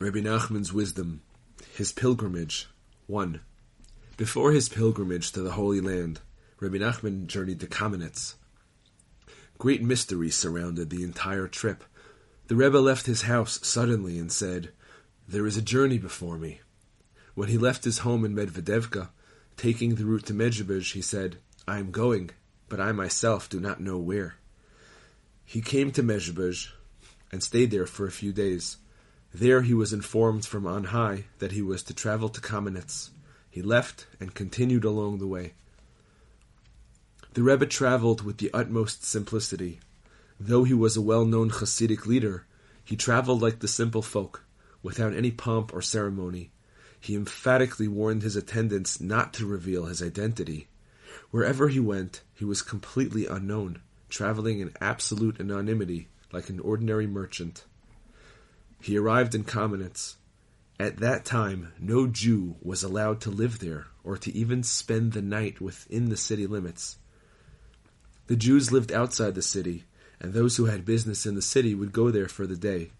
Rebbe Nachman's wisdom, his pilgrimage. 1. Before his pilgrimage to the Holy Land, Rebbe Nachman journeyed to Kamenets. Great mystery surrounded the entire trip. The Rebbe left his house suddenly and said, "There is a journey before me." When he left his home in Medvedevka, taking the route to Medzhebaz, he said, "I am going, but I myself do not know where." He came to Medzhebaz and stayed there for a few days. There he was informed from on high that he was to travel to Kamenets. He left and continued along the way. The Rebbe traveled with the utmost simplicity. Though he was a well-known Hasidic leader, he traveled like the simple folk, without any pomp or ceremony. He emphatically warned his attendants not to reveal his identity. Wherever he went, he was completely unknown, traveling in absolute anonymity like an ordinary merchant. He arrived in Kamenets. At that time, no Jew was allowed to live there or to even spend the night within the city limits. The Jews lived outside the city, and those who had business in the city would go there for the day.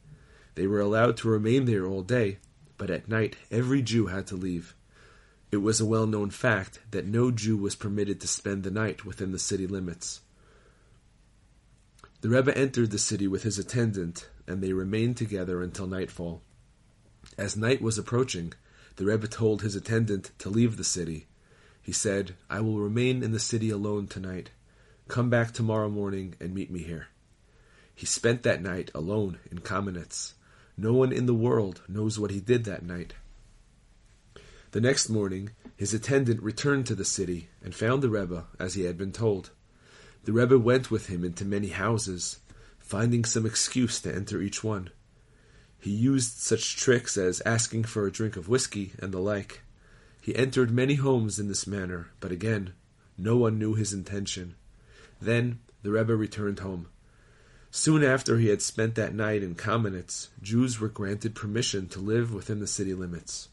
They were allowed to remain there all day, but at night every Jew had to leave. It was a well-known fact that no Jew was permitted to spend the night within the city limits. The Rebbe entered the city with his attendant, and they remained together until nightfall. As night was approaching, the Rebbe told his attendant to leave the city. He said, "I will remain in the city alone tonight. Come back tomorrow morning and meet me here." He spent that night alone in Kamenets. No one in the world knows what he did that night. The next morning, his attendant returned to the city and found the Rebbe as he had been told. The Rebbe went with him into many houses, finding some excuse to enter each one. He used such tricks as asking for a drink of whiskey and the like. He entered many homes in this manner, but again, no one knew his intention. Then the Rebbe returned home. Soon after he had spent that night in Kamenets, Jews were granted permission to live within the city limits.